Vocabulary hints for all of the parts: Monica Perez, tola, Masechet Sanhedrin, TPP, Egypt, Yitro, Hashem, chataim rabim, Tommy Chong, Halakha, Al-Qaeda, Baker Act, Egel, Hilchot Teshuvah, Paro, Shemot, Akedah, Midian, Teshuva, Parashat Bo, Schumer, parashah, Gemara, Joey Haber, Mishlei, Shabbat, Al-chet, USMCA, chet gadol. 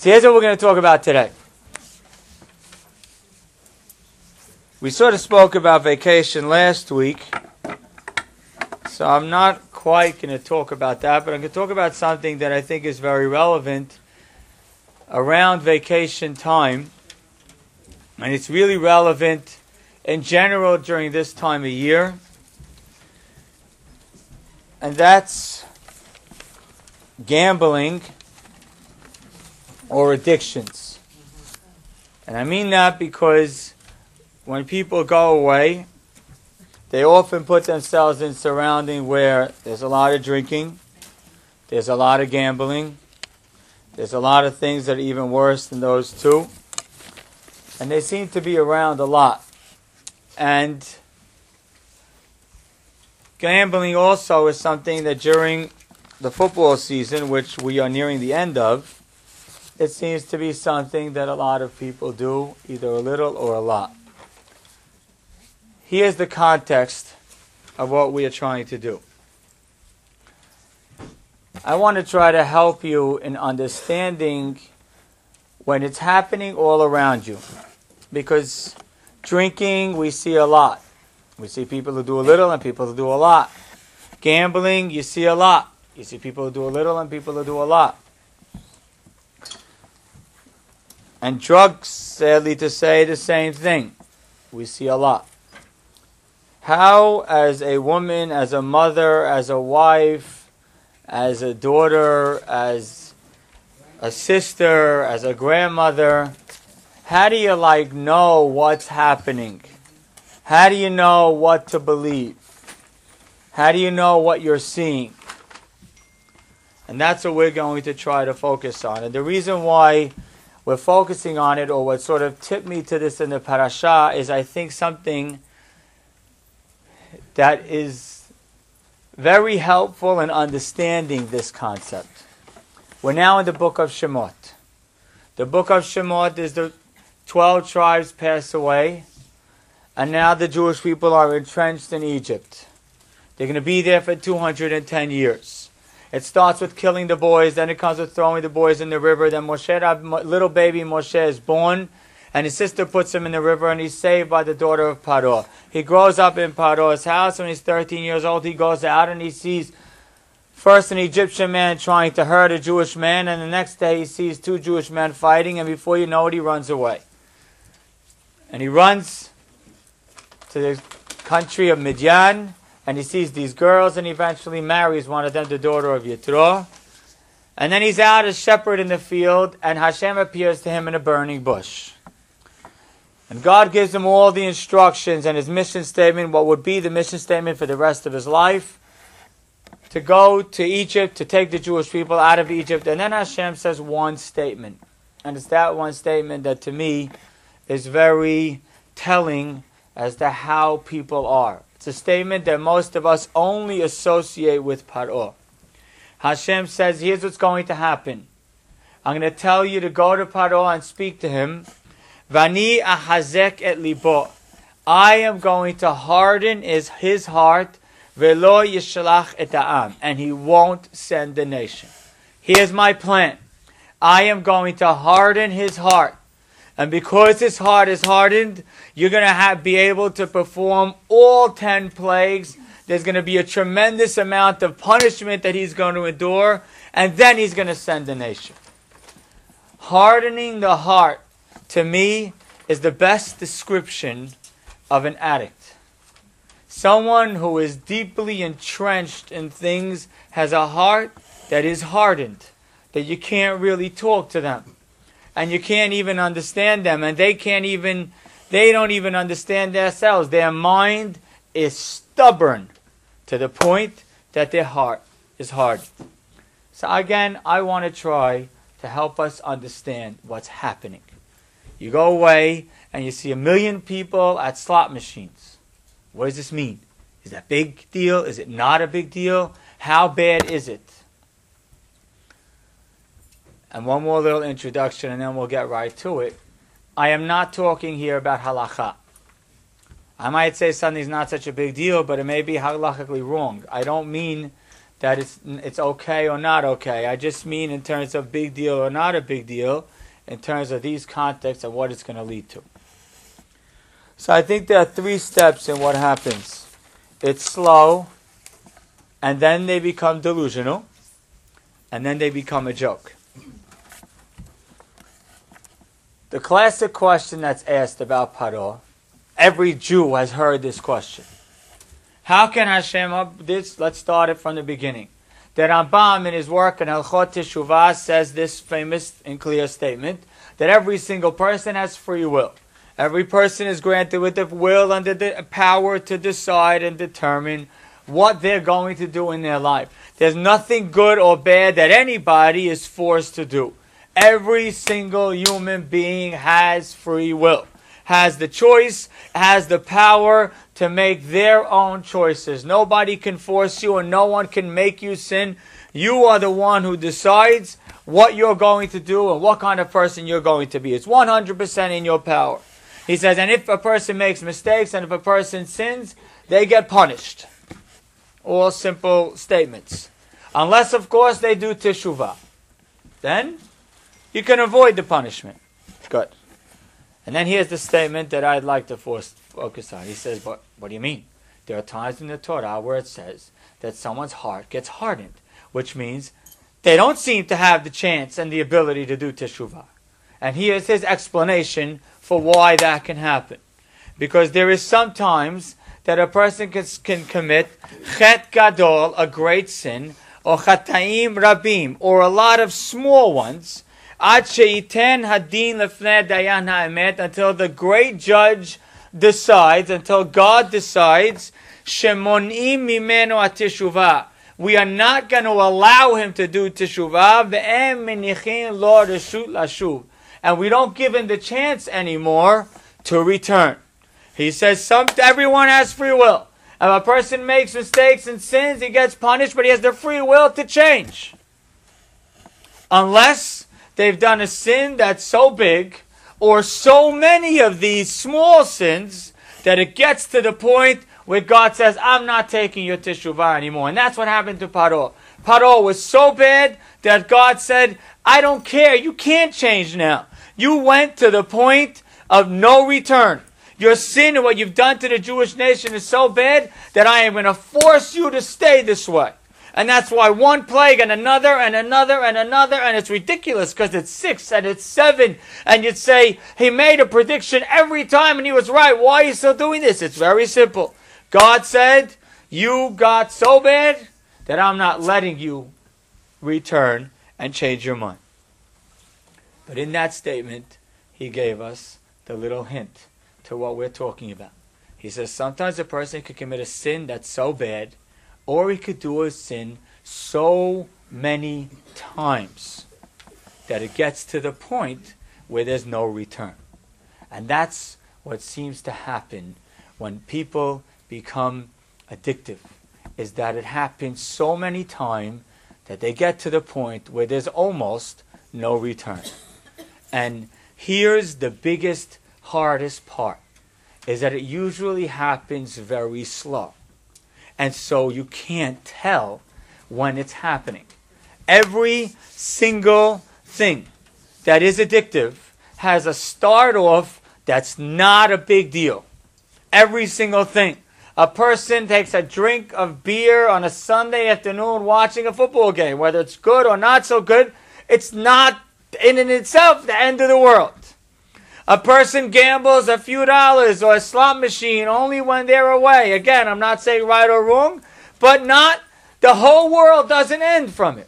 So here's what we're going to talk about today. We sort of spoke about vacation last week, so I'm not quite going to talk about that, but I'm going to talk about something that I think is very relevant around vacation time, and it's really relevant in general during this time of year, and that's gambling or addictions. And I mean that because when people go away, they often put themselves in surrounding where there's a lot of drinking, there's a lot of gambling, there's a lot of things that are even worse than those two, and they seem to be around a lot. And gambling also is something that during the football season, which we are nearing the end of, it seems to be something that a lot of people do, either a little or a lot. Here's the context of what we are trying to do. I want to try to help you in understanding when it's happening all around you. Because drinking, we see a lot. We see people who do a little and people who do a lot. Gambling, you see a lot. You see people who do a little and people who do a lot. And drugs, sadly to say, the same thing. We see a lot. How, as a woman, as a mother, as a wife, as a daughter, as a sister, as a grandmother, how do you know what's happening? How do you know what to believe? How do you know what you're seeing? And that's what we're going to try to focus on. And the reason why we're focusing on it, or what sort of tipped me to this in the parashah, is I think something that is very helpful in understanding this concept. We're now in the book of Shemot. The book of Shemot is the 12 tribes pass away, and now the Jewish people are entrenched in Egypt. They're going to be there for 210 years. It starts with killing the boys, then it comes with throwing the boys in the river, then Moshe, little baby Moshe is born, and his sister puts him in the river, and he's saved by the daughter of Paro. He grows up in Paro's house. When he's 13 years old, he goes out and he sees first an Egyptian man trying to hurt a Jewish man, and the next day he sees two Jewish men fighting, and before you know it, he runs away. And he runs to the country of Midian, and he sees these girls, and he eventually marries one of them, the daughter of Yitro. And then he's out as shepherd in the field, and Hashem appears to him in a burning bush. And God gives him all the instructions and his mission statement, what would be the mission statement for the rest of his life, to go to Egypt, to take the Jewish people out of Egypt. And then Hashem says one statement. And it's that one statement that to me is very telling as to how people are. It's a statement that most of us only associate with Paro. Hashem says, here's what's going to happen. I'm going to tell you to go to Paro and speak to him. Vani ahazek et libo. I am going to harden his heart. Velo yishalach et ha'am. And he won't send the nation. Here's my plan. I am going to harden his heart. And because his heart is hardened, you're going to be able to perform all 10 plagues. There's going to be a tremendous amount of punishment that he's going to endure. And then he's going to send the nation. Hardening the heart, to me, is the best description of an addict. Someone who is deeply entrenched in things has a heart that is hardened, that you can't really talk to them. And you can't even understand them. And they don't even understand themselves. Their mind is stubborn to the point that their heart is hardened. So again, I want to try to help us understand what's happening. You go away and you see 1 million people at slot machines. What does this mean? Is that a big deal? Is it not a big deal? How bad is it? And one more little introduction and then we'll get right to it. I am not talking here about halakha. I might say something's not such a big deal, but it may be halakhically wrong. I don't mean that it's okay or not okay. I just mean in terms of big deal or not a big deal, in terms of these contexts and what it's going to lead to. So I think there are three steps in what happens. It's slow, and then they become delusional, and then they become a joke. The classic question that's asked about Paro, every Jew has heard this question. How can Hashem up this? Let's start it from the beginning. The Rambam in his work in Hilchot Teshuvah says this famous and clear statement that every single person has free will. Every person is granted with the will and the power to decide and determine what they're going to do in their life. There's nothing good or bad that anybody is forced to do. Every single human being has free will, has the choice, has the power to make their own choices. Nobody can force you and no one can make you sin. You are the one who decides what you're going to do and what kind of person you're going to be. It's 100% in your power. He says, and if a person makes mistakes and if a person sins, they get punished. All simple statements. Unless, of course, they do teshuvah. Then you can avoid the punishment. Good. And then here's the statement that I'd like to focus on. He says, but what do you mean? There are times in the Torah where it says that someone's heart gets hardened, which means they don't seem to have the chance and the ability to do teshuvah. And here's his explanation for why that can happen. Because there is sometimes that a person can commit chet gadol, a great sin, or chataim rabim, or a lot of small ones, until the great judge decides, until God decides, we are not going to allow him to do teshuvah, and we don't give him the chance anymore to return. He says, everyone has free will. If a person makes mistakes and sins, he gets punished, but he has the free will to change. Unless they've done a sin that's so big, or so many of these small sins, that it gets to the point where God says, I'm not taking your teshuvah anymore. And that's what happened to Paro. Paro was so bad that God said, I don't care, you can't change now. You went to the point of no return. Your sin and what you've done to the Jewish nation is so bad that I am going to force you to stay this way. And that's why one plague and another and another and another, and it's ridiculous because it's 6 and it's 7. And you'd say, he made a prediction every time and he was right. Why are you still doing this? It's very simple. God said, you got so bad that I'm not letting you return and change your mind. But in that statement, he gave us the little hint to what we're talking about. He says, sometimes a person could commit a sin that's so bad, or he could do a sin so many times that it gets to the point where there's no return. And that's what seems to happen when people become addictive, is that it happens so many times that they get to the point where there's almost no return. And here's the biggest, hardest part, is that it usually happens very slow. And so you can't tell when it's happening. Every single thing that is addictive has a start off that's not a big deal. Every single thing. A person takes a drink of beer on a Sunday afternoon watching a football game, whether it's good or not so good, it's not in and itself the end of the world. A person gambles a few dollars or a slot machine only when they're away. Again, I'm not saying right or wrong, but not the whole world doesn't end from it.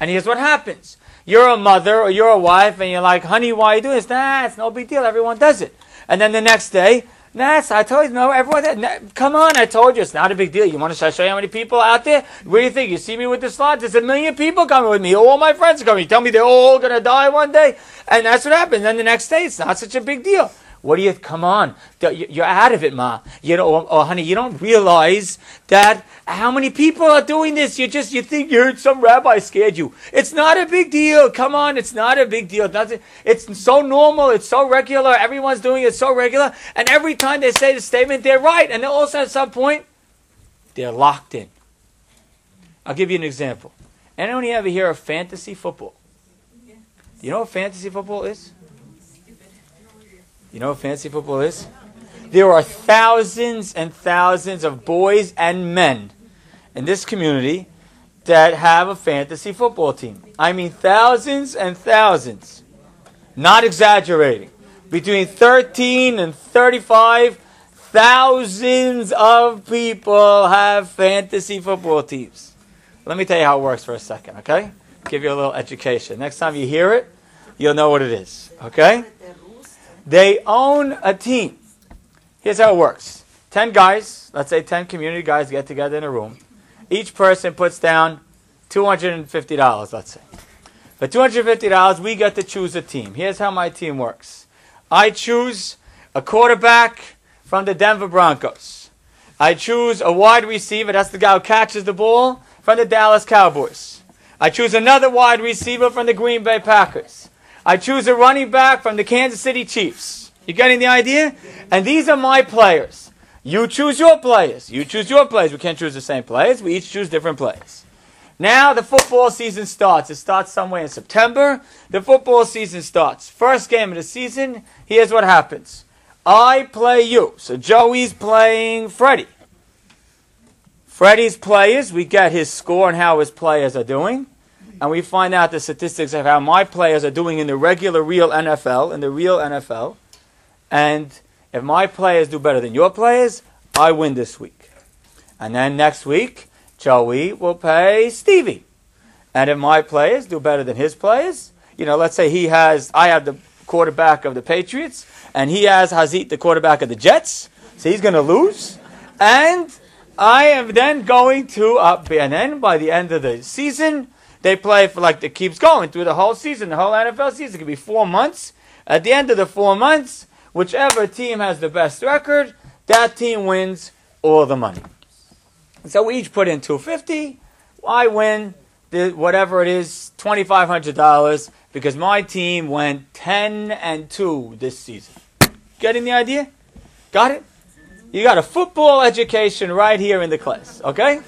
And here's what happens. You're a mother or you're a wife and you're like, honey, why are you doing this? Nah, it's no big deal. Everyone does it. And then the next day, nah, I told you, no, everyone does it. Come on, I told you, it's not a big deal. You want to show you how many people out there? What do you think? You see me with the slot? There's 1 million people coming with me. All my friends are coming. You tell me they're all going to die one day? And that's what happens. Then the next day, it's not such a big deal. What do you, come on, you're out of it, ma. You know, oh, honey, you don't realize that how many people are doing this. You think you heard some rabbi scared you. It's not a big deal. Come on, it's not a big deal. It's so normal. It's so regular. Everyone's doing it so regular. And every time they say the statement, they're right. And also at some point, they're locked in. I'll give you an example. Anyone ever hear of fantasy football? Yeah. Do you know what fantasy football is? You know what fantasy football is? There are thousands and thousands of boys and men in this community that have a fantasy football team. I mean thousands and thousands. Not exaggerating. Between 13 and 35, thousands of people have fantasy football teams. Let me tell you how it works for a second, okay? Give you a little education. Next time you hear it, you'll know what it is, okay? They own a team. Here's how it works. 10 guys, let's say 10 community guys get together in a room. Each person puts down $250, let's say. For $250, we get to choose a team. Here's how my team works. I choose a quarterback from the Denver Broncos. I choose a wide receiver, that's the guy who catches the ball, from the Dallas Cowboys. I choose another wide receiver from the Green Bay Packers. I choose a running back from the Kansas City Chiefs. You getting the idea? And these are my players. You choose your players. You choose your players. We can't choose the same players. We each choose different players. Now the football season starts. It starts somewhere in September. The football season starts. First game of the season, here's what happens. I play you. So Joey's playing Freddie. Freddie's players, we get his score and how his players are doing. And we find out the statistics of how my players are doing in the regular real NFL, in the real NFL. And if my players do better than your players, I win this week. And then next week, Joey will pay Stevie. And if my players do better than his players, you know, let's say I have the quarterback of the Patriots, and he has Hazit, the quarterback of the Jets, so he's going to lose. And I am then going to up, and then by the end of the season, they play for it keeps going through the whole season, the whole NFL season. It could be 4 months. At the end of the 4 months, whichever team has the best record, that team wins all the money. So we each put in $250. I win whatever it is, $2,500, because my team went 10-2 this season. Getting the idea? Got it? You got a football education right here in the class, okay?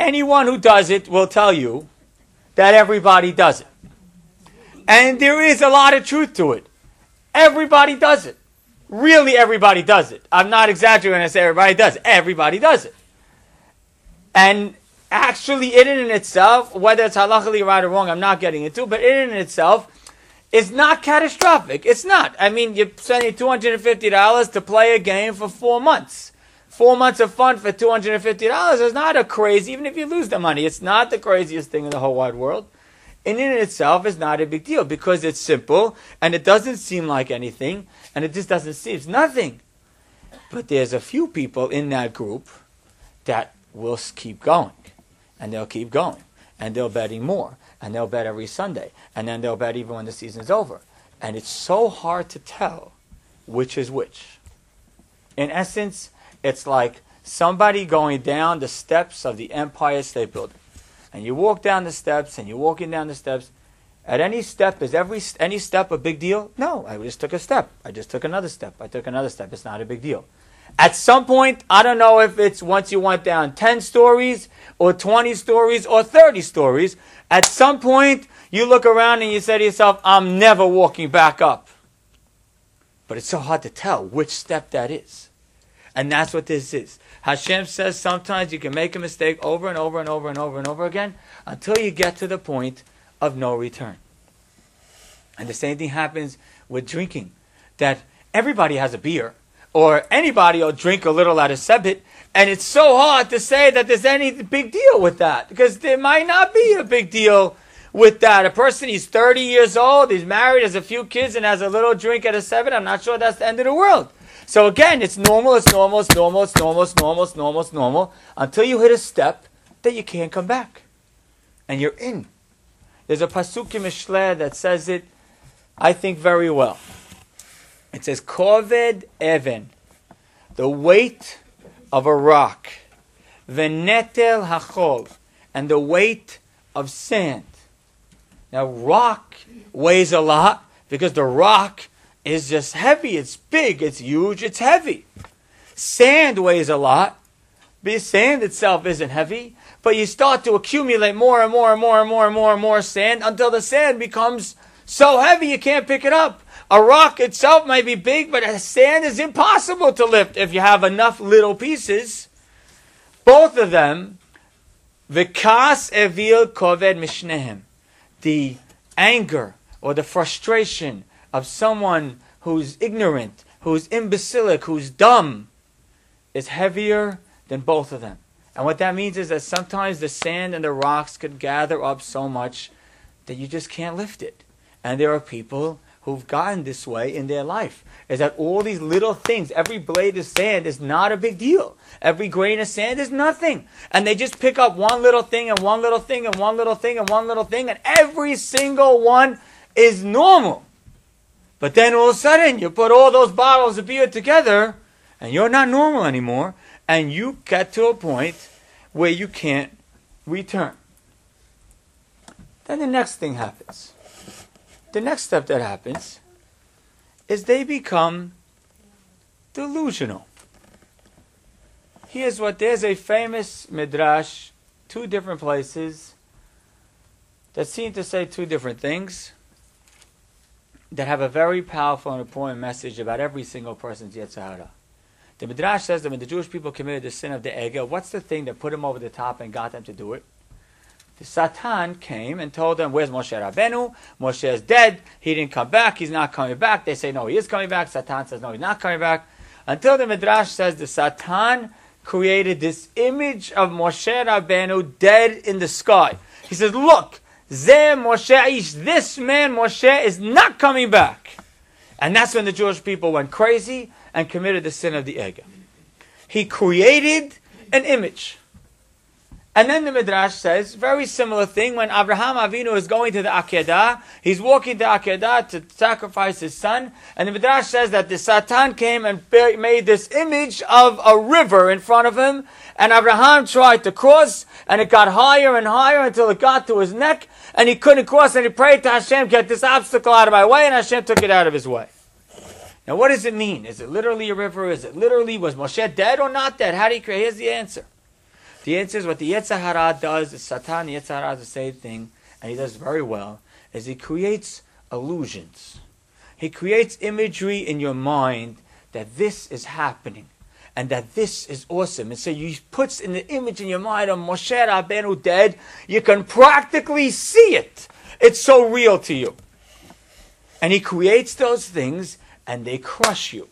Anyone who does it will tell you that everybody does it. And there is a lot of truth to it. Everybody does it. Really, everybody does it. I'm not exaggerating when I say everybody does it. Everybody does it. And actually, it in itself, whether it's halachically right or wrong, I'm not getting into, but it in itself is not catastrophic. It's not. I mean, you're spending $250 to play a game for 4 months. 4 months of fun for $250 is not a crazy, even if you lose the money, it's not the craziest thing in the whole wide world. And in itself is not a big deal because it's simple and it doesn't seem like anything and it just doesn't seem, it's nothing. But there's a few people in that group that will keep going and they'll keep going and they'll bet more and they'll bet every Sunday and then they'll bet even when the season's over. And it's so hard to tell which is which. In essence, it's like somebody going down the steps of the Empire State Building. And you walk down the steps, and you're walking down the steps. At any step, is any step a big deal? No, I just took a step. I just took another step. I took another step. It's not a big deal. At some point, I don't know if it's once you went down 10 stories or 20 stories or 30 stories. At some point, you look around and you say to yourself, I'm never walking back up. But it's so hard to tell which step that is. And that's what this is. Hashem says sometimes you can make a mistake over and over and over and over and over again until you get to the point of no return. And the same thing happens with drinking. That everybody has a beer or anybody will drink a little out of sebit, and it's so hard to say that there's any big deal with that because there might not be a big deal with that. A person, he's 30 years old, he's married, has a few kids and has a little drink out of sebit, I'm not sure that's the end of the world. So again, it's normal, it's normal, it's normal, it's normal, it's normal, it's normal, it's normal, until you hit a step that you can't come back. And you're in. There's a pasuk in Mishlei that says it, I think, very well. It says, Koved Even, the weight of a rock, Venetel Hachol, and the weight of sand. Now, rock weighs a lot because the rock is just heavy. It's big. It's huge. It's heavy. Sand weighs a lot. The sand itself isn't heavy, but you start to accumulate more and more and more and more and more and more sand until the sand becomes so heavy you can't pick it up. A rock itself might be big, but a sand is impossible to lift if you have enough little pieces. Both of them, Vikas evil koved mishnehem, the anger or the frustration of someone who's ignorant, who's imbecilic, who's dumb, is heavier than both of them. And what that means is that sometimes the sand and the rocks could gather up so much that you just can't lift it. And there are people who've gotten this way in their life, is that all these little things, every blade of sand is not a big deal. Every grain of sand is nothing. And they just pick up one little thing and one little thing and one little thing and one little thing, and every single one is normal. But then all of a sudden, you put all those bottles of beer together, and you're not normal anymore, and you get to a point where you can't return. Then the next thing happens. The next step that happens is they become delusional. Here's what, there's a famous midrash, two different places, that seem to say two different things, that have a very powerful and important message about every single person's Yetzer Hara. The midrash says that when the Jewish people committed the sin of the Egel, what's the thing that put them over the top and got them to do it? The Satan came and told them, where's Moshe Rabbeinu? Moshe is dead. He didn't come back. He's not coming back. They say, no, he is coming back. Satan says, no, he's not coming back. Until the Midrash says the Satan created this image of Moshe Rabbeinu dead in the sky. He says, look, Zeh Moshe Ish, this man Moshe is not coming back. And that's when the Jewish people went crazy and committed the sin of the Egel. He created an image. And then the Midrash says, very similar thing, when Abraham Avinu is going to the Akedah, he's walking to Akedah to sacrifice his son, and the Midrash says that the Satan came and made this image of a river in front of him, and Abraham tried to cross, and it got higher and higher until it got to his neck, and he couldn't cross, and he prayed to Hashem, get this obstacle out of my way, and Hashem took it out of his way. Now what does it mean? Is it literally a river? Is it literally, was Moshe dead or not dead? How do you create? Here's the answer. The answer is what the Yetzer Hara does, the Satan, the Yetzer Hara, is the same thing, and he does very well, is he creates illusions. He creates imagery in your mind that this is happening, and that this is awesome. And so he puts in the image in your mind of Moshe Rabbeinu dead, you can practically see it. It's so real to you. And he creates those things, and they crush you.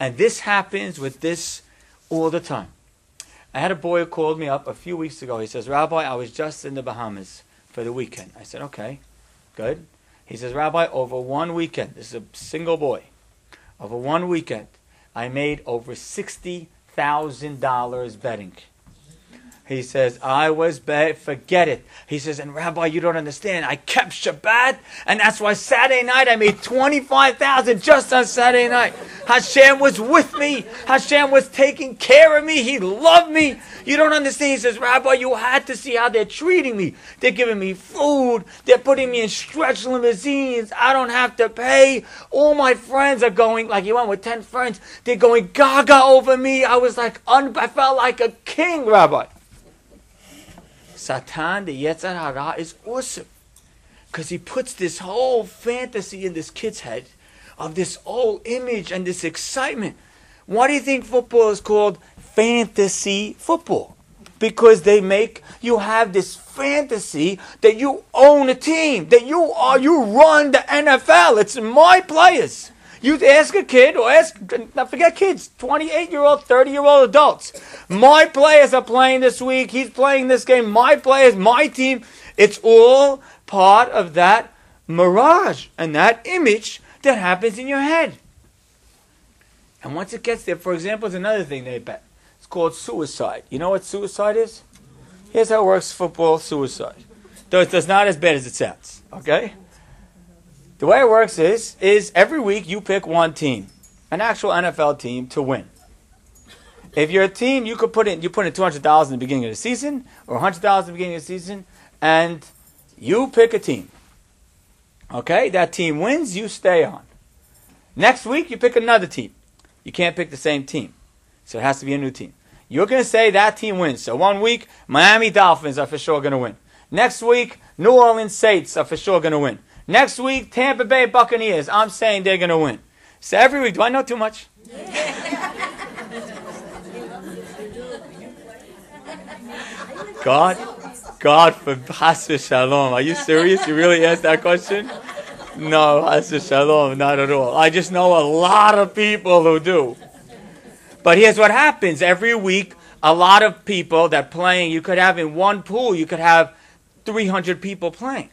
And this happens with this all the time. I had a boy who called me up a few weeks ago. He says, Rabbi, I was just in the Bahamas for the weekend. I said, okay, good. He says, Rabbi, over one weekend, this is a single boy, over one weekend, I made over $60,000 betting. He says, I was bad, forget it. He says, and Rabbi, you don't understand. I kept Shabbat, and that's why Saturday night I made $25,000 just on Saturday night. Hashem was with me. Hashem was taking care of me. He loved me. You don't understand. He says, Rabbi, you had to see how they're treating me. They're giving me food. They're putting me in stretch limousines. I don't have to pay. All my friends are going, like he went with 10 friends. They're going gaga over me. I was like, I felt like a king, Rabbi. Satan, the Yetzer Hara, is awesome. Because he puts this whole fantasy in this kid's head of this old image and this excitement. Why do you think football is called fantasy football? Because they make you have this fantasy that you own a team, that you run the NFL. It's my players. You ask a kid, or forget kids, 28-year-old, 30-year-old adults. My players are playing this week. He's playing this game. My players, my team. It's all part of that mirage and that image that happens in your head. And once it gets there, for example, is another thing they bet. It's called suicide. You know what suicide is? Here's how it works, football, suicide. Though it's not as bad as it sounds, okay? The way it works is every week you pick one team, an actual NFL team, to win. If you're a team, you put in $200 in the beginning of the season, or $100 in the beginning of the season, and you pick a team. Okay, that team wins, you stay on. Next week, you pick another team. You can't pick the same team. So it has to be a new team. You're going to say that team wins. So 1 week, Miami Dolphins are for sure going to win. Next week, New Orleans Saints are for sure going to win. Next week, Tampa Bay Buccaneers, I'm saying they're going to win. So every week, do I know too much? God for Has V'Shalom. Are you serious? You really asked that question? No, Has V'Shalom, not at all. I just know a lot of people who do. But here's what happens. Every week, a lot of people that playing, you could have in one pool, you could have 300 people playing.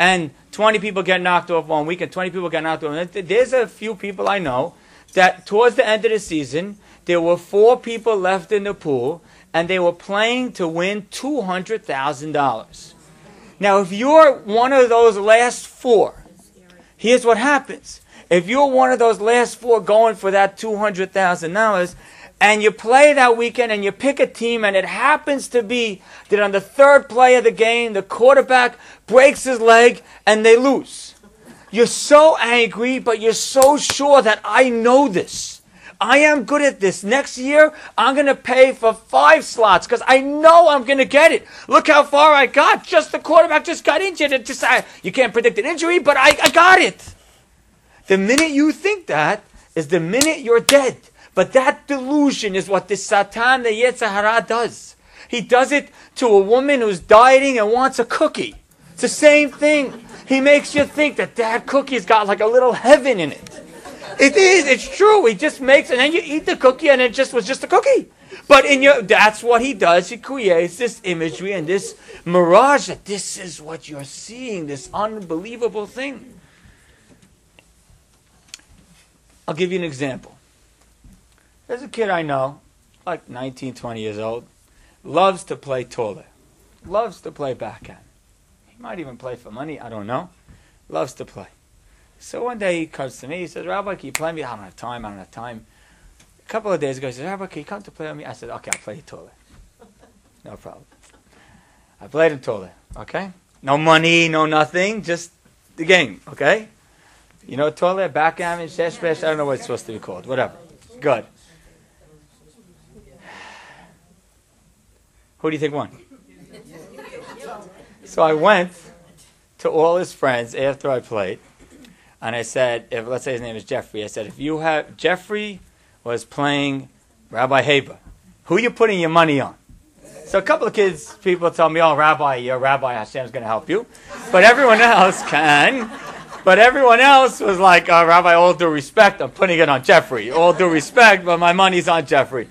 And 20 people get knocked off 1 week, and 20 people get knocked off. There's a few people I know that towards the end of the season, there were 4 people left in the pool, and they were playing to win $200,000. Now, if you're one of those last 4, here's what happens. If you're one of those last 4 going for that $200,000, and you play that weekend and you pick a team, and it happens to be that on the third play of the game, the quarterback breaks his leg and they lose. You're so angry, but you're so sure that I know this. I am good at this. Next year, I'm going to pay for 5 slots because I know I'm going to get it. Look how far I got. Just the quarterback just got injured. You can't predict an injury, but I got it. The minute you think that is the minute you're dead. But that delusion is what the Satan, the Yetzer Hara, does. He does it to a woman who's dieting and wants a cookie. It's the same thing. He makes you think that that cookie's got like a little heaven in it. It is. It's true. He just makes, and then you eat the cookie, and it just was just a cookie. But that's what he does. He creates this imagery and this mirage that this is what you're seeing, this unbelievable thing. I'll give you an example. There's a kid I know, like 19, 20 years old, loves to play tola, loves to play backhand. He might even play for money, I don't know. Loves to play. So one day he comes to me, he says, Rabbi, can you play me? I don't have time, I don't have time. A couple of days ago, he says, Rabbi, can you come to play with me? I said, okay, I'll play you tola. No problem. I played him tola, okay? No money, no nothing, just the game, okay? You know tola, backgammon, shesh besh, I don't know what it's supposed to be called, whatever. Good. Who do you think won? So I went to all his friends after I played, and I said, if, let's say his name is Jeffrey, I said, if you have, Jeffrey was playing Rabbi Haber, who are you putting your money on? So a couple of kids, people tell me, oh, Rabbi, your Rabbi Hashem's going to help you. But everyone else can. But everyone else was like, oh, Rabbi, all due respect, I'm putting it on Jeffrey. All due respect, but my money's on Jeffrey.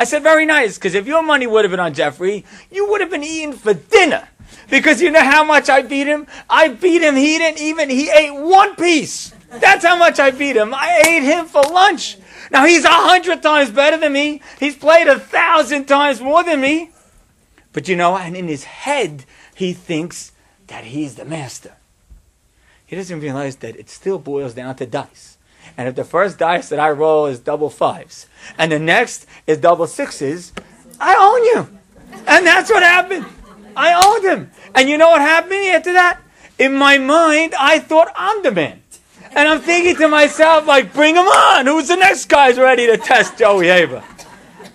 I said, very nice, because if your money would have been on Jeffrey, you would have been eating for dinner. Because you know how much I beat him? I beat him, he ate one piece. That's how much I beat him. I ate him for lunch. Now he's 100 times better than me. He's played 1,000 times more than me. But you know, and in his head, he thinks that he's the master. He doesn't realize that it still boils down to dice. And if the first dice that I roll is double 5s, and the next is double 6s, I own you. And that's what happened. I owned him. And you know what happened after that? In my mind, I thought I'm the man. And I'm thinking to myself, like, bring him on. Who's the next guy's ready to test Joey Haber?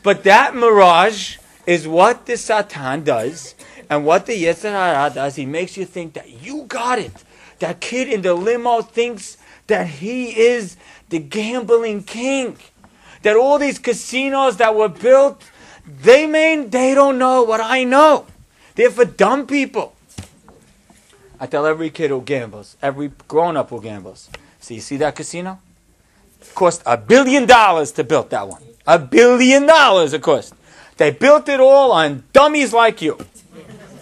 But that mirage is what the Satan does. And what the Yetzer Hara does, he makes you think that you got it. That kid in the limo thinks that he is the gambling king. That all these casinos that were built, they don't know what I know. They're for dumb people. I tell every kid who gambles, every grown-up who gambles, so you see that casino? It cost $1 billion to build that one. $1 billion it cost. They built it all on dummies like you.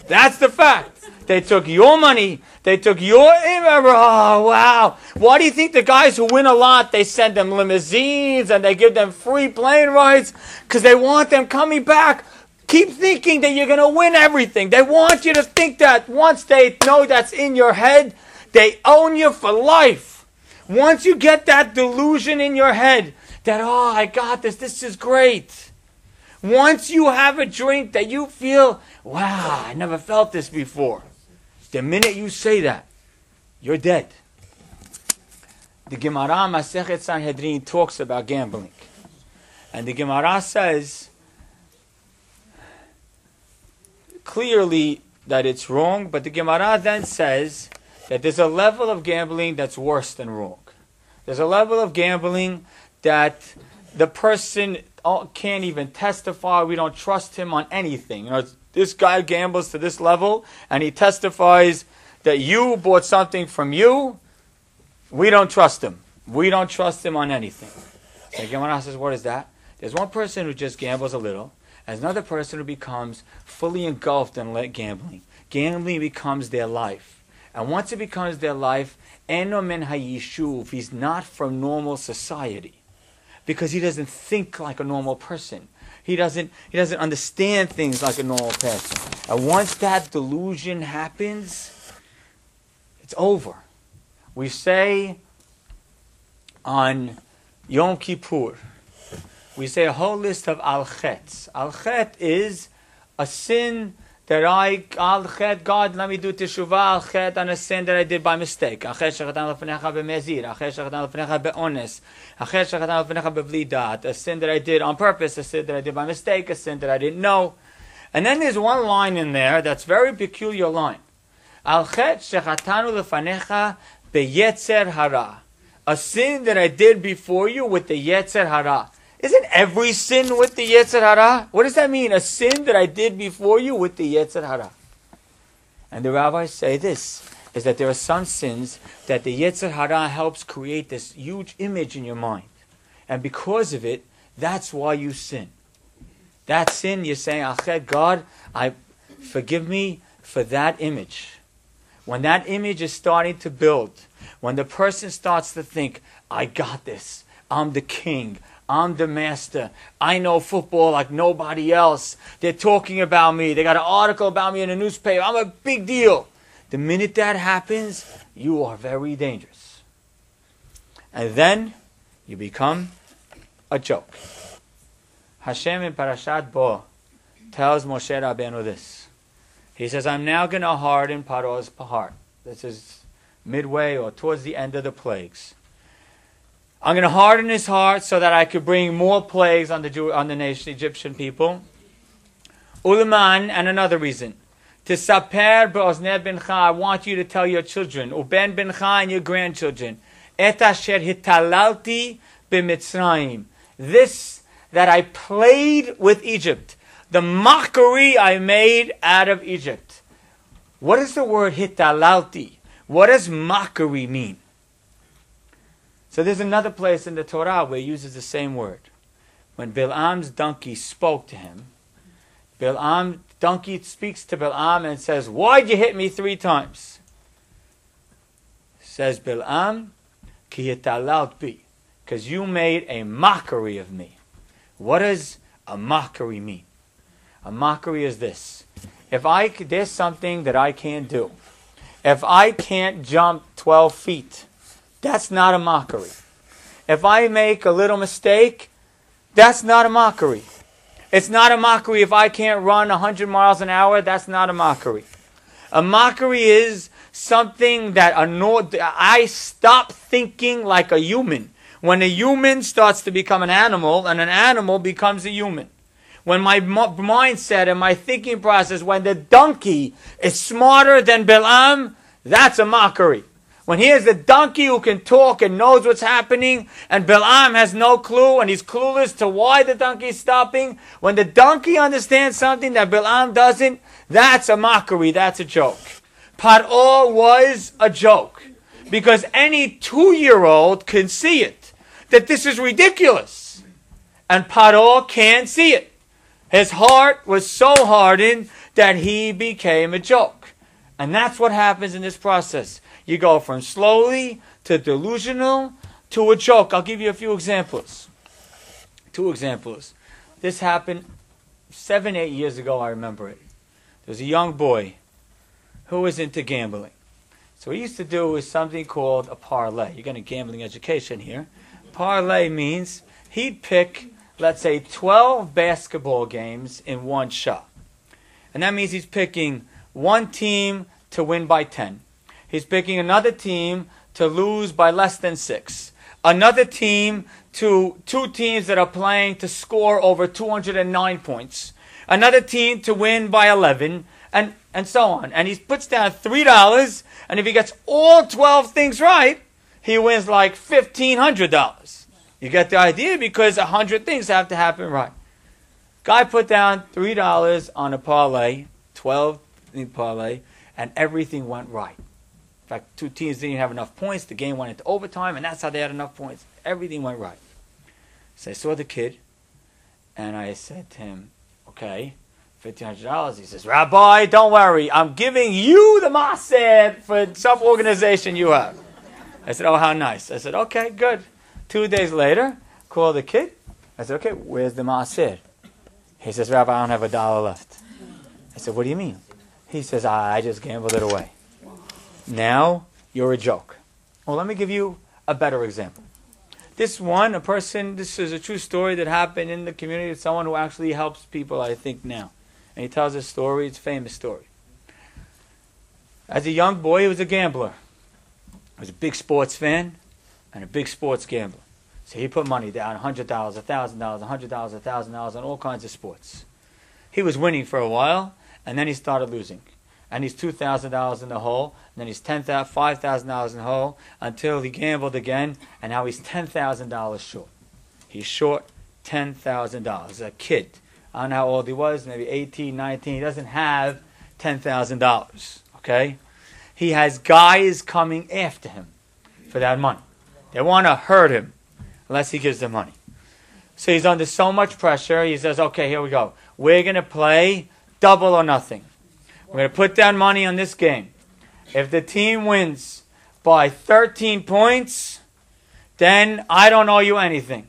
That's the fact. They took your money. They took your... Oh, wow. Why do you think the guys who win a lot, they send them limousines and they give them free plane rides? Because they want them coming back. Keep thinking that you're going to win everything. They want you to think that. Once they know that's in your head, they own you for life. Once you get that delusion in your head that, oh, I got this, this is great. Once you have a drink that you feel, wow, I never felt this before. The minute you say that, you're dead. The Gemara, Masechet Sanhedrin, talks about gambling. And the Gemara says clearly that it's wrong, but the Gemara then says that there's a level of gambling that's worse than wrong. There's a level of gambling that the person can't even testify. We don't trust him on anything. You know, this guy gambles to this level, and he testifies that you bought something from you. We don't trust him. We don't trust him on anything. So Gemara says, what is that? There's one person who just gambles a little, and another person who becomes fully engulfed in gambling. Gambling becomes their life. And once it becomes their life, Eno men hayishuv, he's not from normal society. Because he doesn't think like a normal person. He doesn't understand things like a normal person. And once that delusion happens, it's over. We say on Yom Kippur, we say a whole list of al-chets. Al-chet is a sin that I, al-chet, God, let me do teshuvah, al-chet, on a sin that I did by mistake. Al-chet shechatan l'fnecha b'mezir, al-chet shechatan l'fnecha b'ones, al-chet shechatan l'fnecha b'vlidat, a sin that I did on purpose, a sin that I did by mistake, a sin that I didn't know. And then there's one line in there that's very peculiar line. Al-chet shechatanu l'fnecha b'yetzer hara. A sin that I did before you with the Yetzer Hara. Isn't every sin with the Yetzer Hara? What does that mean? A sin that I did before you with the Yetzer Hara. And the rabbis say this, is that there are some sins that the Yetzer Hara helps create this huge image in your mind. And because of it, that's why you sin. That sin, you're saying, Achet, God, forgive me for that image. When that image is starting to build, when the person starts to think, I got this, I'm the king, I'm the master, I know football like nobody else, they're talking about me, they got an article about me in the newspaper, I'm a big deal. The minute that happens, you are very dangerous. And then you become a joke. Hashem in Parashat Bo tells Moshe Rabbeinu this. He says, I'm now going to harden Paro's heart. This is midway or towards the end of the plagues. I'm going to harden his heart so that I could bring more plagues on the nation, Egyptian people. Uleman, and another reason. Tisaper be'oznei bincha, I want you to tell your children, uben bincha, and your grandchildren, et asher hitalalti b'mitzrayim. This that I played with Egypt. The mockery I made out of Egypt. What is the word hitalalti? What does mockery mean? So there's another place in the Torah where it uses the same word. When Bil'am's donkey spoke to him, Bil'am's donkey speaks to Bil'am and says, why'd you hit me 3 times? Says Bil'am, ki hitalalt bi, because you made a mockery of me. What does a mockery mean? A mockery is this. There's something that I can't do. If I can't jump 12 feet, that's not a mockery. If I make a little mistake, that's not a mockery. It's not a mockery if I can't run 100 miles an hour, that's not a mockery. A mockery is something that I stop thinking like a human. When a human starts to become an animal, and an animal becomes a human. When my mindset and my thinking process, when the donkey is smarter than Bil'am, that's a mockery. When here's the donkey who can talk and knows what's happening, and Bil'am has no clue, and he's clueless to why the donkey is stopping. When the donkey understands something that Bil'am doesn't, that's a mockery, that's a joke. Paro was a joke. Because any 2-year-old can see it, that this is ridiculous. And Paro can't see it. His heart was so hardened that he became a joke. And that's what happens in this process. You go from slowly to delusional to a joke. I'll give you a few examples. 2 examples. This happened 7-8 years ago, I remember it. There was a young boy who was into gambling. So what he used to do was something called a parlay. You're getting a gambling education here. Parlay means he'd pick, let's say, 12 basketball games in one shot. And that means he's picking one team to win by 10. He's picking another team to lose by less than 6. Another team to two teams that are playing to score over 209 points, another team to win by 11, and so on. And he puts down $3, and if he gets all 12 things right, he wins like $1,500. You get the idea? Because 100 things have to happen right. Guy put down $3 on a parlay, 12-team parlay, and everything went right. In fact, two teams didn't have enough points. The game went into overtime, and that's how they had enough points. Everything went right. So I saw the kid, and I said to him, okay, $1,500. He says, Rabbi, don't worry. I'm giving you the Masechet for some organization you have. I said, oh, how nice. I said, okay, good. 2 days later, call the kid. I said, okay, where's the Masechet? He says, Rabbi, I don't have $1 left. I said, what do you mean? He says, I just gambled it away. Now, you're a joke. Well, let me give you a better example. This is a true story that happened in the community. It's someone who actually helps people, I think, now. And he tells a story, it's a famous story. As a young boy, he was a gambler. He was a big sports fan and a big sports gambler. So he put money down, $100, $1,000, $100, $1,000 on all kinds of sports. He was winning for a while, and then he started losing. And he's $2,000 in the hole, and then he's $5,000 in the hole, until he gambled again, and now he's $10,000 short. He's short $10,000. A kid, I don't know how old he was, maybe 18, 19, he doesn't have $10,000, okay? He has guys coming after him for that money. They want to hurt him unless he gives them money. So he's under so much pressure, he says, okay, here we go. We're going to play double or nothing. We're going to put down money on this game. If the team wins by 13 points, then I don't owe you anything.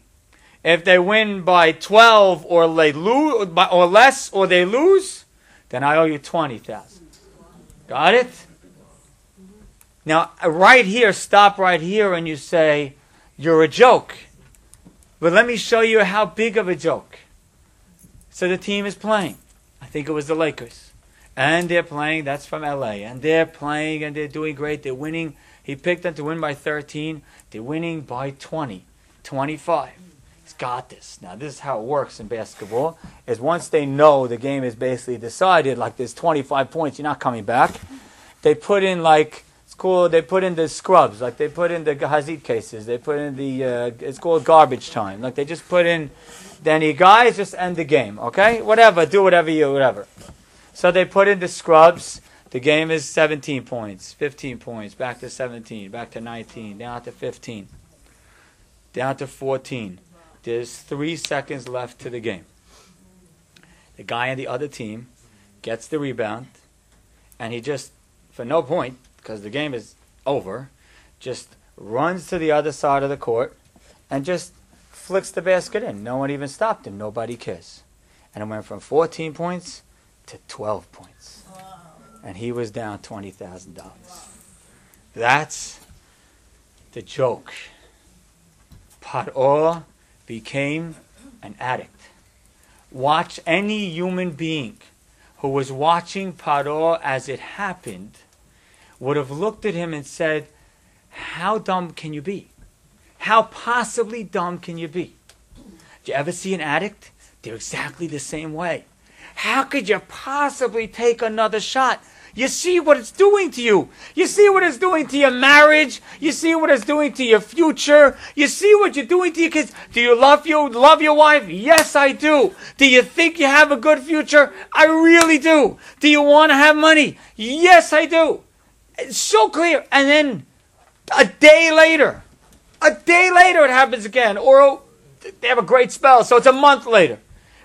If they win by 12 or they lose, or less, or they lose, then I owe you $20,000. Got it? Now, right here, stop right here, and you say, you're a joke. But let me show you how big of a joke. So the team is playing. I think it was the Lakers. And they're playing, that's from LA. And they're playing and they're doing great. They're winning. He picked them to win by 13. They're winning by 20, 25. He's got this. Now, this is how it works in basketball. Is once they know the game is basically decided, like there's 25 points, you're not coming back. They put in like, it's cool, they put in the scrubs. Like they put in the hazit cases. They put in the, it's called garbage time. Like they just put in, then you guys just end the game, okay? Whatever, do whatever you, whatever. So they put in the scrubs. The game is 17 points, 15 points, back to 17, back to 19, down to 15, down to 14. There's 3 seconds left to the game. The guy on the other team gets the rebound, and he just, for no point, because the game is over, just runs to the other side of the court and just flicks the basket in. No one even stopped him. Nobody cares. And it went from 14 points to 12 points. Wow. And he was down $20,000. Wow. That's the joke. Paro became an addict. Watch any human being who was watching Paro as it happened would have looked at him and said, how dumb can you be? How possibly dumb can you be? Do you ever see an addict? They're exactly the same way. How could you possibly take another shot? You see what it's doing to you. You see what it's doing to your marriage. You see what it's doing to your future. You see what you're doing to your kids. Do you love your wife? Yes, I do. Do you think you have a good future? I really do. Do you want to have money? Yes, I do. It's so clear. And then a day later it happens again. Or they have a great spell, so it's a month later.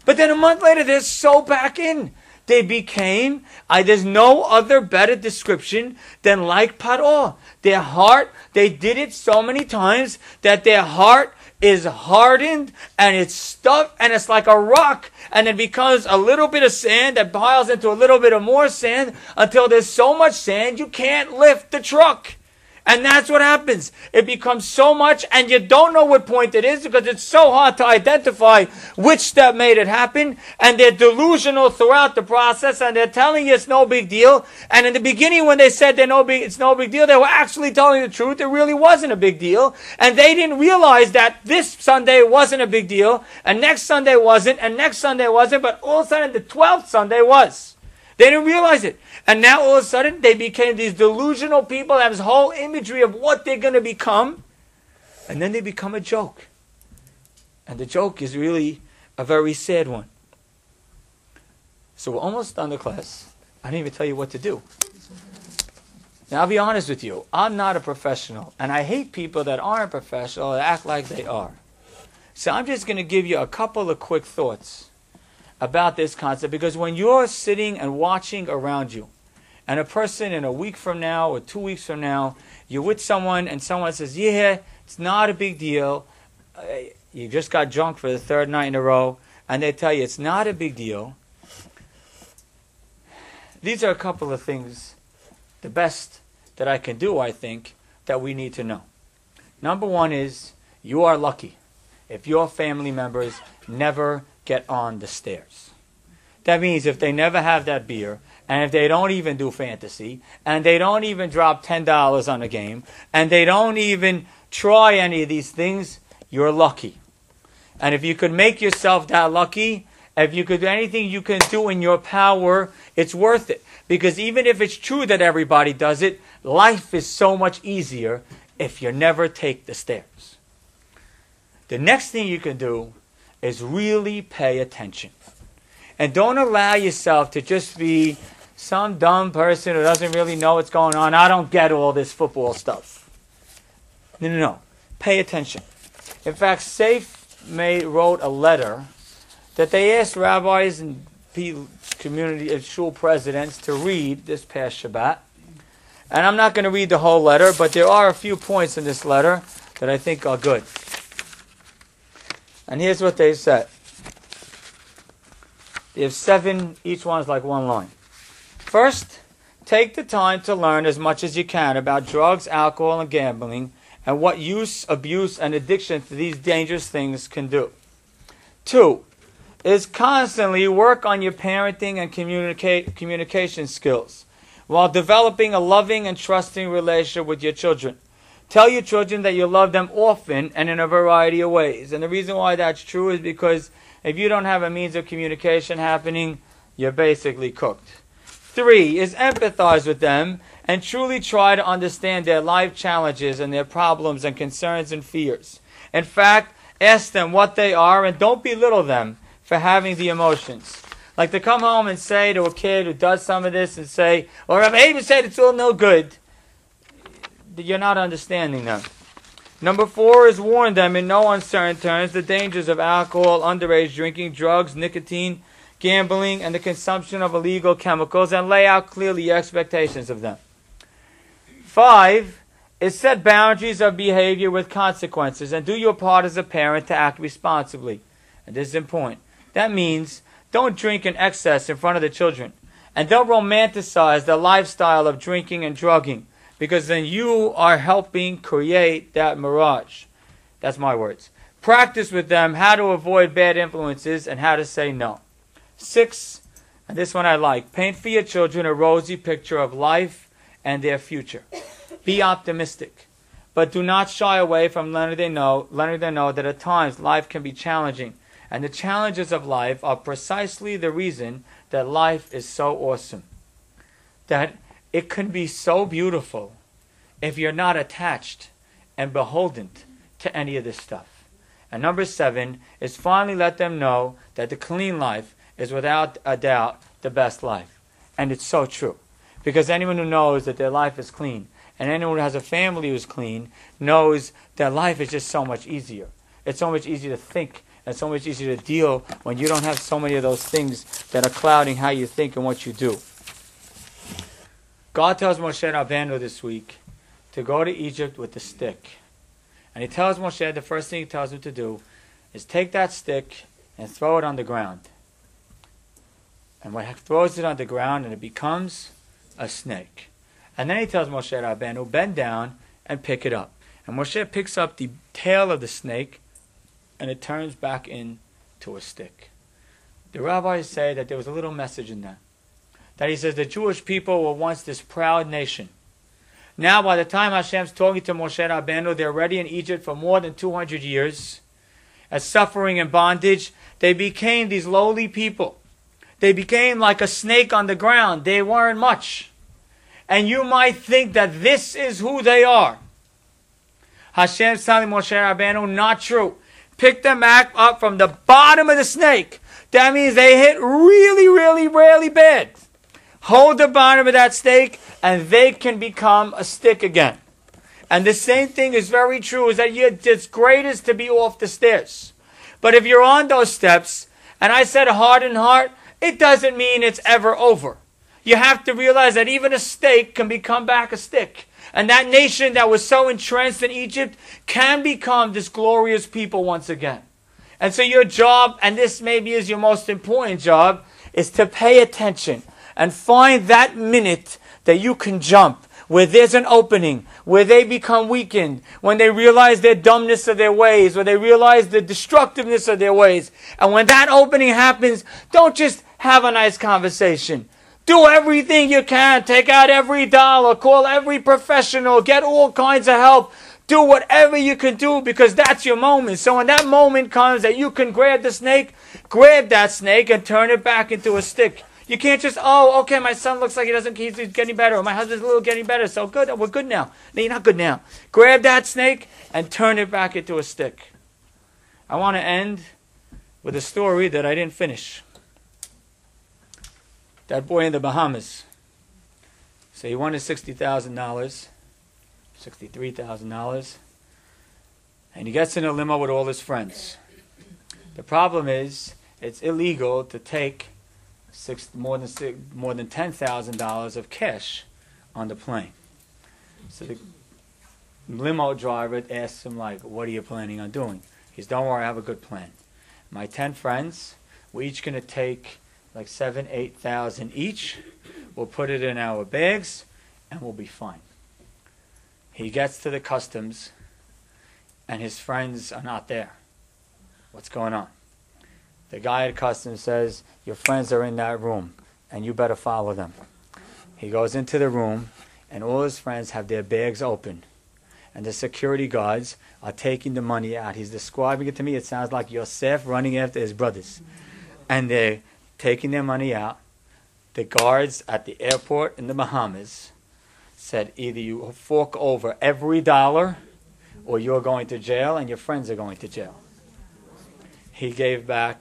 But then a month later, they're so back in. They became, there's no other better description than like Paro. Their heart, they did it so many times that their heart is hardened and it's stuffed and it's like a rock. And it becomes a little bit of sand that piles into a little bit of more sand until there's so much sand you can't lift the truck. And that's what happens. It becomes so much, and you don't know what point it is because it's so hard to identify which step made it happen. And they're delusional throughout the process, and they're telling you it's no big deal. And in the beginning, when they said it's no big deal, they were actually telling the truth. It really wasn't a big deal. And they didn't realize that this Sunday wasn't a big deal, and next Sunday wasn't, and next Sunday wasn't, but all of a sudden the 12th Sunday was. They didn't realize it. And now all of a sudden they became these delusional people that have this whole imagery of what they're going to become. And then they become a joke. And the joke is really a very sad one. So we're almost done the class. I didn't even tell you what to do. Now I'll be honest with you. I'm not a professional. And I hate people that aren't professional that act like they are. So I'm just going to give you a couple of quick thoughts about this concept, because when you're sitting and watching around you, and a person in a week from now or 2 weeks from now, you're with someone and someone says, yeah, it's not a big deal. You just got drunk for the third night in a row, and they tell you it's not a big deal. These are a couple of things, the best that I can do, I think, that we need to know. Number one is, you are lucky if your family members never get on the stairs. That means if they never have that beer, and if they don't even do fantasy, and they don't even drop $10 on a game, and they don't even try any of these things, you're lucky. And if you could make yourself that lucky, if you could do anything you can do in your power, it's worth it. Because even if it's true that everybody does it, life is so much easier if you never take the stairs. The next thing you can do is really pay attention. And don't allow yourself to just be some dumb person who doesn't really know what's going on. I don't get all this football stuff. No. Pay attention. In fact, Safe May wrote a letter that they asked rabbis and community and shul presidents to read this past Shabbat. And I'm not going to read the whole letter, but there are a few points in this letter that I think are good. And here's what they said. They have seven, each one's like one line. First, take the time to learn as much as you can about drugs, alcohol, and gambling, and what use, abuse, and addiction to these dangerous things can do. 2 is constantly work on your parenting and communication skills while developing a loving and trusting relationship with your children. Tell your children that you love them often and in a variety of ways. And the reason why that's true is because if you don't have a means of communication happening, you're basically cooked. 3 is empathize with them and truly try to understand their life challenges and their problems and concerns and fears. In fact, ask them what they are and don't belittle them for having the emotions. Like to come home and say to a kid who does some of this and say, or Rabbi Abraham said it's all no good. You're not understanding them. Number 4 is warn them in no uncertain terms the dangers of alcohol, underage drinking, drugs, nicotine, gambling, and the consumption of illegal chemicals, and lay out clearly your expectations of them. 5 is set boundaries of behavior with consequences and do your part as a parent to act responsibly. And this is important. That means don't drink in excess in front of the children, and don't romanticize the lifestyle of drinking and drugging, because then you are helping create that mirage. That's my words. Practice with them how to avoid bad influences and how to say no. 6, and this one I like, paint for your children a rosy picture of life and their future. Be optimistic, but do not shy away from letting them know that at times life can be challenging, and the challenges of life are precisely the reason that life is so awesome. That it can be so beautiful if you're not attached and beholden to any of this stuff. And number 7 is finally let them know that the clean life is without a doubt the best life. And it's so true. Because anyone who knows that their life is clean, and anyone who has a family who's clean, knows that life is just so much easier. It's so much easier to think, and so much easier to deal when you don't have so many of those things that are clouding how you think and what you do. God tells Moshe Rabbeinu this week to go to Egypt with the stick. And he tells Moshe, the first thing he tells him to do is take that stick and throw it on the ground. And when he throws it on the ground, and it becomes a snake. And then he tells Moshe Rabbeinu, bend down and pick it up. And Moshe picks up the tail of the snake, and it turns back into a stick. The rabbis say that there was a little message in that. That he says the Jewish people were once this proud nation. Now by the time Hashem's talking to Moshe Rabbeinu, they're already in Egypt for more than 200 years. As suffering and bondage, they became these lowly people. They became like a snake on the ground. They weren't much. And you might think that this is who they are. Hashem's telling Moshe Rabbeinu, not true. Pick them back up from the bottom of the snake. That means they hit really, really, really bad. Hold the bottom of that snake and they can become a stick again. And the same thing is very true, is that it's greatest to be off the stairs. But if you're on those steps, and I said hardened heart, it doesn't mean it's ever over. You have to realize that even a stake can become back a stick. And that nation that was so entrenched in Egypt can become this glorious people once again. And so your job, and this maybe is your most important job, is to pay attention and find that minute that you can jump, where there's an opening, where they become weakened, when they realize their dumbness of their ways, when they realize the destructiveness of their ways. And when that opening happens, don't just have a nice conversation. Do everything you can. Take out every dollar. Call every professional. Get all kinds of help. Do whatever you can do, because that's your moment. So when that moment comes that you can grab the snake, grab that snake and turn it back into a stick. You can't just, oh, okay, my son looks like he's getting better, or my husband's a little getting better, so good, we're good now. No, you're not good now. Grab that snake and turn it back into a stick. I want to end with a story that I didn't finish. That boy in the Bahamas. So he wanted $60,000, $63,000, and he gets in a limo with all his friends. The problem is, it's illegal to take more than $10,000 of cash on the plane. So the limo driver asks him, like, what are you planning on doing? He says, don't worry, I have a good plan. My 10 friends, we're each going to take like $7,000-8,000 each. We'll put it in our bags and we'll be fine. He gets to the customs and his friends are not there. What's going on? The guy at customs says, your friends are in that room, and you better follow them. He goes into the room, and all his friends have their bags open. And the security guards are taking the money out. He's describing it to me. It sounds like Yosef running after his brothers. And they're taking their money out. The guards at the airport in the Bahamas said, either you fork over every dollar, or you're going to jail, and your friends are going to jail. He gave every dollar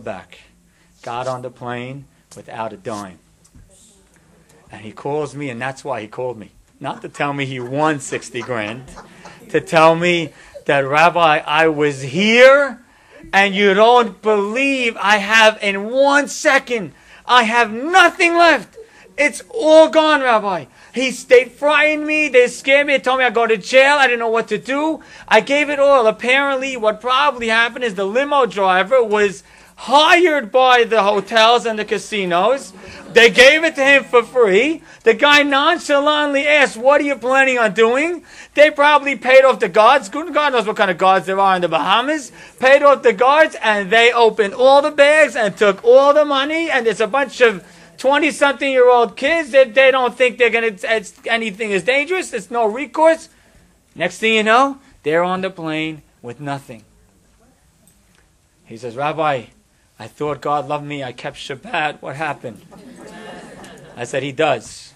back. Got on the plane without a dime. And he calls me, and that's why he called me. Not to tell me he won 60 grand, to tell me that, Rabbi, I was here, and you don't believe I have in 1 second. I have nothing left. It's all gone, Rabbi. They frightened me, they scared me, they told me I'd go to jail, I didn't know what to do. I gave it all. Apparently, what probably happened is the limo driver was hired by the hotels and the casinos. They gave it to him for free. The guy nonchalantly asked, what are you planning on doing? They probably paid off the guards. Good God knows what kind of guards there are in the Bahamas. Paid off the guards, and they opened all the bags and took all the money, and there's a bunch of 20-something-year-old kids that they don't think they're going to anything is dangerous. It's no recourse. Next thing you know, they're on the plane with nothing. He says, Rabbi, I thought God loved me. I kept Shabbat. What happened? I said, He does.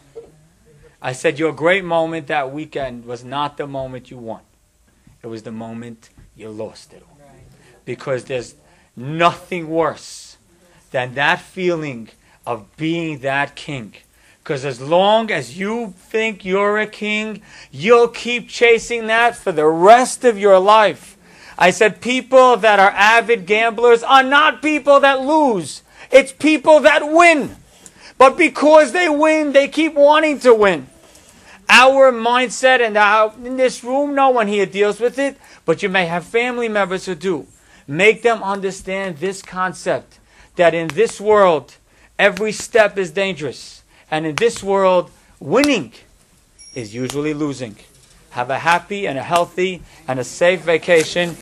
I said, your great moment that weekend was not the moment you won. It was the moment you lost it all. Because there's nothing worse than that feeling of being that king. Because as long as you think you're a king, you'll keep chasing that for the rest of your life. I said, people that are avid gamblers are not people that lose. It's people that win. But because they win, they keep wanting to win. Our mindset, and in this room, no one here deals with it, but you may have family members who do. Make them understand this concept, that in this world, every step is dangerous. And in this world, winning is usually losing. Have a happy and a healthy and a safe vacation.